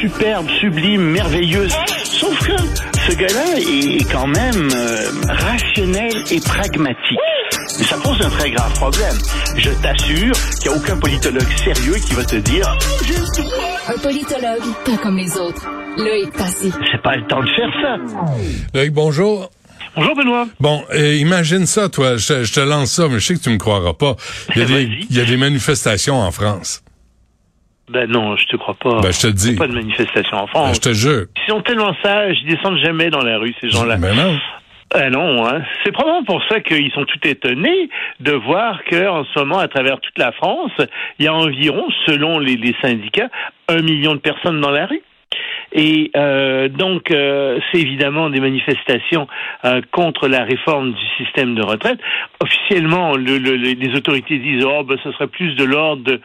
superbe, sublime, merveilleuse. Sauf que ce gars-là est quand même rationnel et pragmatique. Mais ça pose un très grave problème. Je t'assure qu'il n'y a aucun politologue sérieux qui va te dire... Un politologue, pas comme les autres. Loïc Passy. C'est pas le temps de faire ça. Loïc, bonjour. Bonjour Benoît. Bon, imagine ça toi, je te lance ça, mais je sais que tu me croiras pas. Il y a des manifestations en France. Ben non, je te crois pas. Ben je te dis. Il n'y a pas de manifestations en France. Ben, je te jure. Ils sont tellement sages, ils descendent jamais dans la rue ces gens-là. Ben non. Ah non, hein. C'est probablement pour ça qu'ils sont tout étonnés de voir qu'en ce moment, à travers toute la France, il y a environ, selon les syndicats, 1 million de personnes dans la rue. Et donc, c'est évidemment des manifestations contre la réforme du système de retraite. Officiellement, les autorités disent « Oh, ben, ce serait plus de l'ordre de... »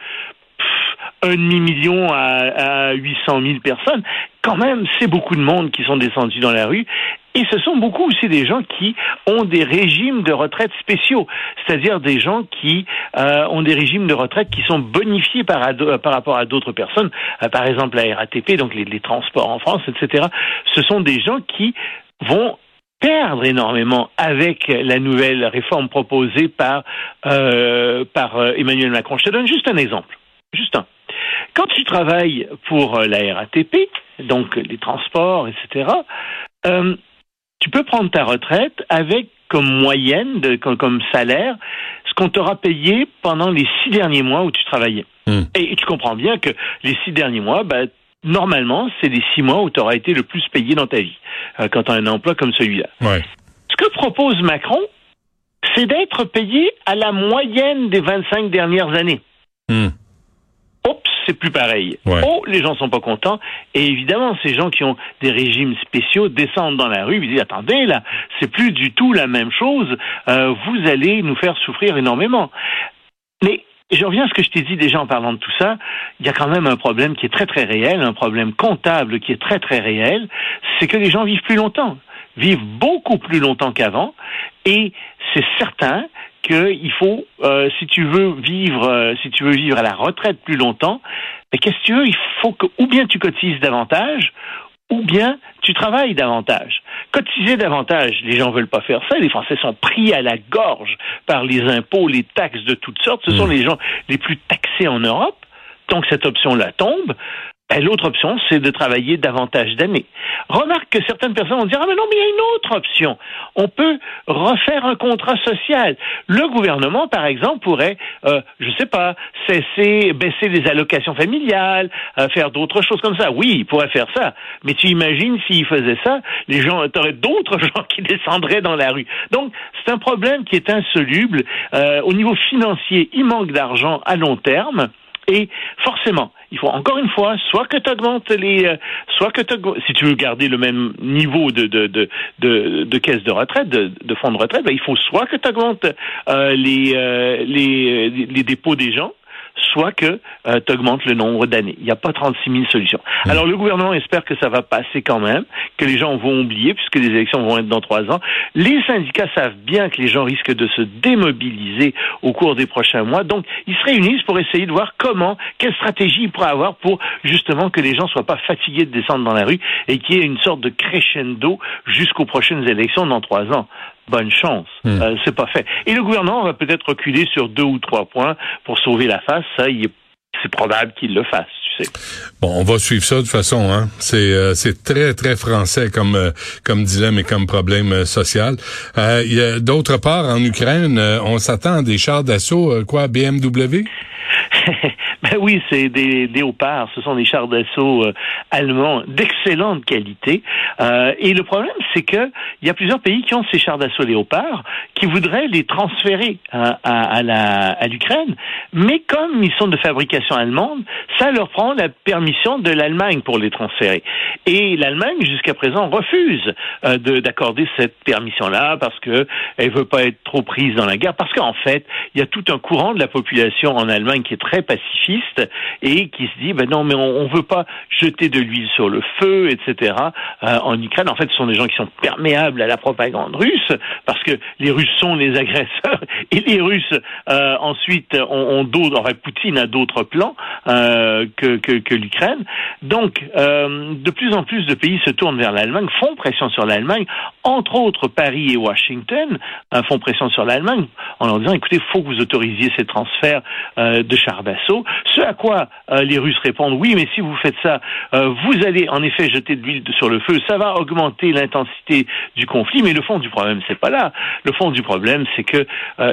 1,5 million à 800 000 personnes. Quand même, c'est beaucoup de monde qui sont descendus dans la rue. Et ce sont beaucoup aussi des gens qui ont des régimes de retraite spéciaux, c'est-à-dire des gens qui ont des régimes de retraite qui sont bonifiés par rapport à d'autres personnes, par exemple la RATP, donc les transports en France, etc. Ce sont des gens qui vont perdre énormément avec la nouvelle réforme proposée par Emmanuel Macron. Je te donne juste un exemple. Quand tu travailles pour la RATP, donc les transports, etc., tu peux prendre ta retraite avec comme moyenne, comme salaire, ce qu'on t'aura payé pendant les 6 derniers mois où tu travaillais. Mmh. Et tu comprends bien que les 6 derniers mois, bah, normalement, c'est les 6 mois où tu auras été le plus payé dans ta vie, quand tu as un emploi comme celui-là. Ouais. Ce que propose Macron, c'est d'être payé à la moyenne des 25 dernières années. Mmh. Oups, c'est plus pareil. Ouais. Oh, les gens sont pas contents. Et évidemment, ces gens qui ont des régimes spéciaux descendent dans la rue et disent « Attendez, là, c'est plus du tout la même chose. Vous allez nous faire souffrir énormément. » Mais je reviens à ce que je t'ai dit déjà en parlant de tout ça. Il y a quand même un problème qui est très, très réel, un problème comptable qui est très, très réel. C'est que les gens vivent plus longtemps, vivent beaucoup plus longtemps qu'avant. Et c'est certain qu'il faut, si tu veux vivre à la retraite plus longtemps, mais qu'est-ce que tu veux? Il faut que, ou bien tu cotises davantage, ou bien tu travailles davantage. Cotiser davantage, les gens veulent pas faire ça. Les Français sont pris à la gorge par les impôts, les taxes de toutes sortes. Ce sont les gens les plus taxés en Europe. Tant que cette option-là tombe, ben, l'autre option, c'est de travailler davantage d'années. Remarque que certaines personnes vont dire « Ah mais non, mais il y a une autre option. On peut refaire un contrat social. » Le gouvernement, par exemple, pourrait, je sais pas, baisser les allocations familiales, faire d'autres choses comme ça. Oui, il pourrait faire ça. Mais tu imagines, s'il faisait ça, les gens, t'aurais d'autres gens qui descendraient dans la rue. Donc, c'est un problème qui est insoluble. Au niveau financier, il manque d'argent à long terme. Et forcément, il faut encore une fois, soit que tu augmentes si tu veux garder le même niveau de caisse de retraite, de fonds de retraite, ben il faut soit que tu augmentes les dépôts des gens, soit que tu augmentes le nombre d'années. Il n'y a pas 36 000 solutions. Alors, le gouvernement espère que ça va passer quand même, que les gens vont oublier, puisque les élections vont être dans 3 ans. Les syndicats savent bien que les gens risquent de se démobiliser au cours des prochains mois. Donc, ils se réunissent pour essayer de voir quelle stratégie ils pourraient avoir pour, justement, que les gens ne soient pas fatigués de descendre dans la rue et qu'il y ait une sorte de crescendo jusqu'aux prochaines élections dans 3 ans. Bonne chance. C'est pas fait. Et le gouvernement va peut-être reculer sur 2 ou 3 points pour sauver la face. Ça, c'est probable qu'il le fasse, tu sais. Bon, on va suivre ça de toute façon, hein. C'est très, très français comme dilemme et comme problème social. D'autre part, en Ukraine, on s'attend à des chars d'assaut, BMW? Ben oui, c'est des léopards, ce sont des chars d'assaut allemands d'excellente qualité. Et le problème, c'est que il y a plusieurs pays qui ont ces chars d'assaut léopards qui voudraient les transférer à l'Ukraine, mais comme ils sont de fabrication allemande, ça leur prend la permission de l'Allemagne pour les transférer. Et l'Allemagne, jusqu'à présent, refuse d'accorder cette permission-là parce que elle veut pas être trop prise dans la guerre. Parce qu'en fait, il y a tout un courant de la population en Allemagne qui est très très pacifiste et qui se dit ben non mais on veut pas jeter de l'huile sur le feu, etc. En Ukraine, en fait, ce sont des gens qui sont perméables à la propagande russe parce que les Russes sont les agresseurs et les Russes ensuite ont d'autres. Enfin, Poutine a d'autres plans que l'Ukraine. Donc, de plus en plus de pays se tournent vers l'Allemagne, font pression sur l'Allemagne, entre autres Paris et Washington font pression sur l'Allemagne en leur disant écoutez, faut que vous autorisiez ces transferts de chars d'assaut. Ce à quoi les Russes répondent oui, mais si vous faites ça, vous allez en effet jeter de l'huile sur le feu, ça va augmenter l'intensité du conflit, mais le fond du problème, c'est pas là. Le fond du problème, c'est que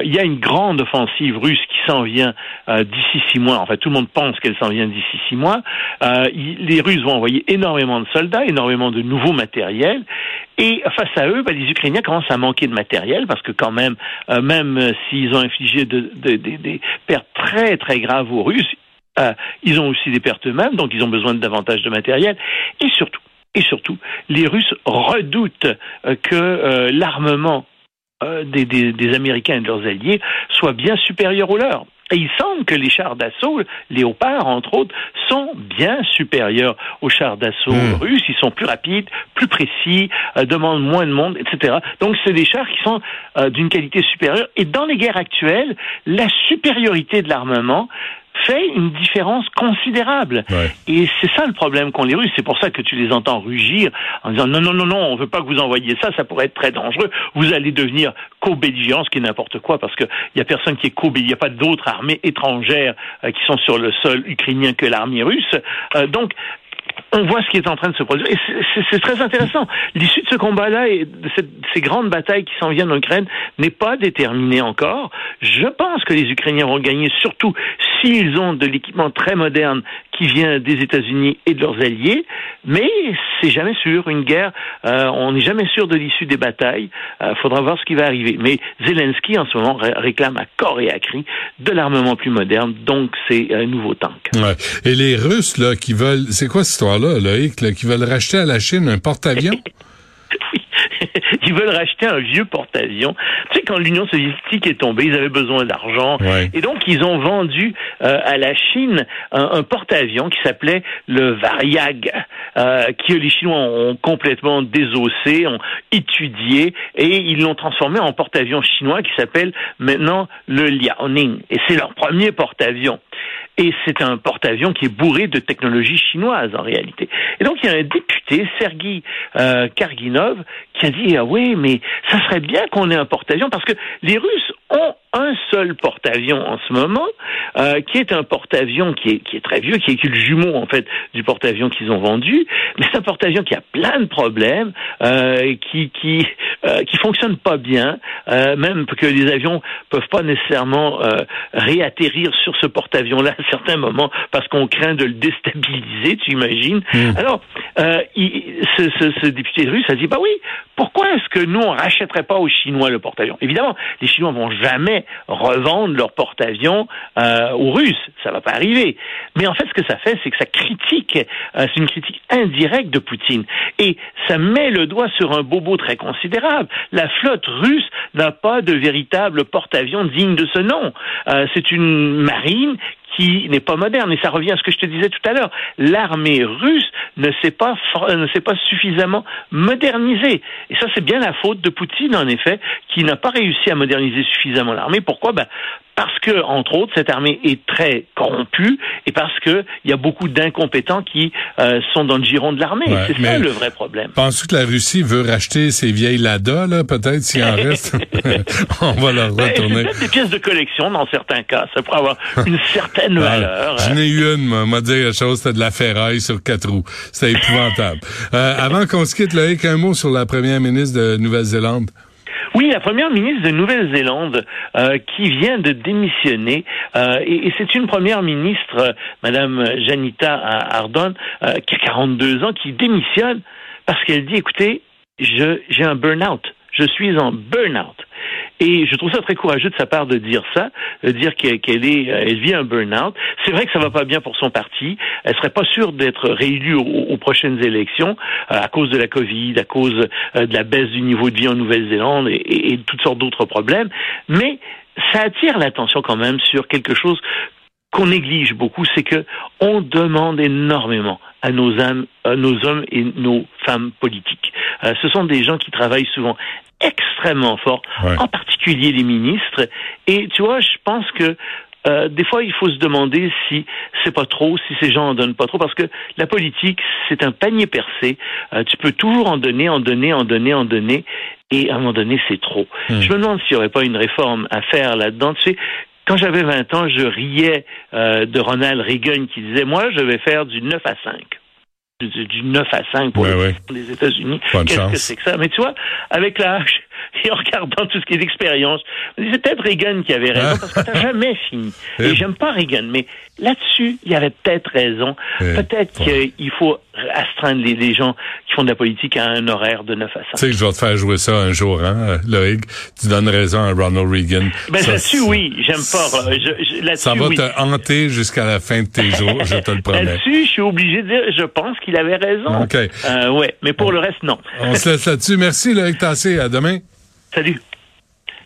il y a une grande offensive russe qui s'en vient d'ici 6 mois. En fait, tout le monde pense qu'elle s'en vient d'ici 6 mois. Les Russes vont envoyer énormément de soldats, énormément de nouveaux matériels, et face à eux, les Ukrainiens commencent à manquer de matériel parce que quand même, même s'ils ont infligé des pertes très très graves aux Russes, ils ont aussi des pertes eux-mêmes, donc ils ont besoin de davantage de matériel. Et surtout, les Russes redoutent que l'armement des Américains et de leurs alliés soit bien supérieur au leur. Et il semble que les chars d'assaut, Léopard entre autres, sont bien supérieurs aux chars d'assaut russes. Ils sont plus rapides, plus précis, demandent moins de monde, etc. Donc c'est des chars qui sont d'une qualité supérieure. Et dans les guerres actuelles, la supériorité de l'armement fait une différence considérable. Ouais. Et c'est ça le problème qu'ont les Russes. C'est pour ça que tu les entends rugir en disant non, on veut pas que vous envoyiez ça pourrait être très dangereux. Vous allez devenir co-belligérants, ce qui est n'importe quoi, parce que il y a personne qui est il n'y a pas d'autres armées étrangères qui sont sur le sol ukrainien que l'armée russe. Donc, on voit ce qui est en train de se produire. Et c'est très intéressant. L'issue de ce combat-là et de ces grandes batailles qui s'en viennent en Ukraine n'est pas déterminée encore. Je pense que les Ukrainiens vont gagner, surtout s'ils ont de l'équipement très moderne qui vient des États-Unis et de leurs alliés. Mais c'est jamais sûr. Une guerre, on n'est jamais sûr de l'issue des batailles. Faudra voir ce qui va arriver. Mais Zelensky, en ce moment, réclame à corps et à cri de l'armement plus moderne, donc ces nouveaux tanks. Ouais. Et les Russes, là, qui veulent... C'est quoi cette histoire-là, Loïc, là, qui veulent racheter à la Chine un porte-avions? Oui. Ils veulent racheter un vieux porte-avions. Tu sais, quand l'Union soviétique est tombée, ils avaient besoin d'argent. Ouais. Et donc, ils ont vendu à la Chine un porte-avions qui s'appelait le Variag, que les Chinois ont complètement désossé, ont étudié, et ils l'ont transformé en porte-avions chinois qui s'appelle maintenant le Liaoning. Et c'est leur premier porte-avions. Et c'est un porte-avions qui est bourré de technologie chinoise, en réalité. Et donc, il y a un député, Sergi Karginov, qui a dit « Ah oui, mais ça serait bien qu'on ait un porte-avions, parce que les Russes ont un seul porte-avions en ce moment, qui est un porte-avions qui est très vieux, qui est le jumeau, en fait, du porte-avions qu'ils ont vendu. Mais c'est un porte-avions qui a plein de problèmes, qui fonctionne pas bien, même que les avions peuvent pas nécessairement réatterrir sur ce porte-avions-là à certains moments, parce qu'on craint de le déstabiliser, tu imagines. Alors, ce député russe a dit, bah oui, pourquoi est-ce que nous, on rachèterait pas aux Chinois le porte-avions? Évidemment, les Chinois vont jamais revendre leur porte-avions aux Russes. Ça va pas arriver. Mais en fait, ce que ça fait, c'est que ça critique, c'est une critique indirecte de Poutine. Et ça met le doigt sur un bobo très considérable. La flotte russe n'a pas de véritable porte-avions digne de ce nom. C'est une marine qui n'est pas moderne. Et ça revient à ce que je te disais tout à l'heure. L'armée russe ne s'est pas suffisamment modernisée. Et ça, c'est bien la faute de Poutine, en effet, qui n'a pas réussi à moderniser suffisamment l'armée. Pourquoi? Parce que, entre autres, cette armée est très corrompue et parce que il y a beaucoup d'incompétents qui sont dans le giron de l'armée. Ouais, c'est ça le vrai problème. Penses-tu que la Russie veut racheter ces vieilles Lada, là, peut-être, s'il en reste? On va leur retourner. C'est des pièces de collection, dans certains cas. Ça pourrait avoir une certaine valeur. J'en ai eu une, moi, dire la chose, c'était de la ferraille sur 4 roues. C'était épouvantable. Avant qu'on se quitte, Loïc, un mot sur la première ministre de Nouvelle-Zélande. Oui, la première ministre de Nouvelle-Zélande qui vient de démissionner, et c'est une première ministre, Madame Janita Ardon, qui a 42 ans, qui démissionne parce qu'elle dit, écoutez, j'ai un burn-out, je suis en burn-out. Et je trouve ça très courageux de sa part de dire ça, de dire qu'elle vit un burn-out. C'est vrai que ça va pas bien pour son parti. Elle serait pas sûre d'être réélue aux prochaines élections à cause de la Covid, à cause de la baisse du niveau de vie en Nouvelle-Zélande et toutes sortes d'autres problèmes. Mais ça attire l'attention quand même sur quelque chose qu'on néglige beaucoup, c'est que on demande énormément à nos hommes et nos femmes politiques. Ce sont des gens qui travaillent souvent extrêmement fort, en particulier les ministres. Et tu vois, je pense que des fois, il faut se demander si c'est pas trop, si ces gens en donnent pas trop, parce que la politique, c'est un panier percé. Tu peux toujours en donner, et à un moment donné, c'est trop. Je me demande s'il n'y aurait pas une réforme à faire là-dedans. Tu sais, quand j'avais 20 ans, je riais de Ronald Reagan qui disait « Moi, je vais faire du 9 à 5 ». Du 9 à 5 pour les États-Unis. Qu'est-ce que c'est que ça? Mais tu vois, avec l'âge et en regardant tout ce qui est d'expérience, c'est peut-être Reagan qui avait raison, parce que t'as jamais fini. Et j'aime pas Reagan, mais là-dessus, il avait peut-être raison. Peut-être qu'il faut astreindre les gens qui font de la politique à un horaire de 9 à 5. Tu sais que je vais te faire jouer ça un jour, hein, Loïc? Tu donnes raison à Ronald Reagan. Ben ça, là-dessus, oui, j'aime pas. Ça va te hanter jusqu'à la fin de tes jours, je te le promets. Là-dessus, je suis obligé de dire, je pense qu'il avait raison. OK. Mais pour le reste, non. On se laisse là-dessus. Merci, Loïc Tassé. À demain. Salut.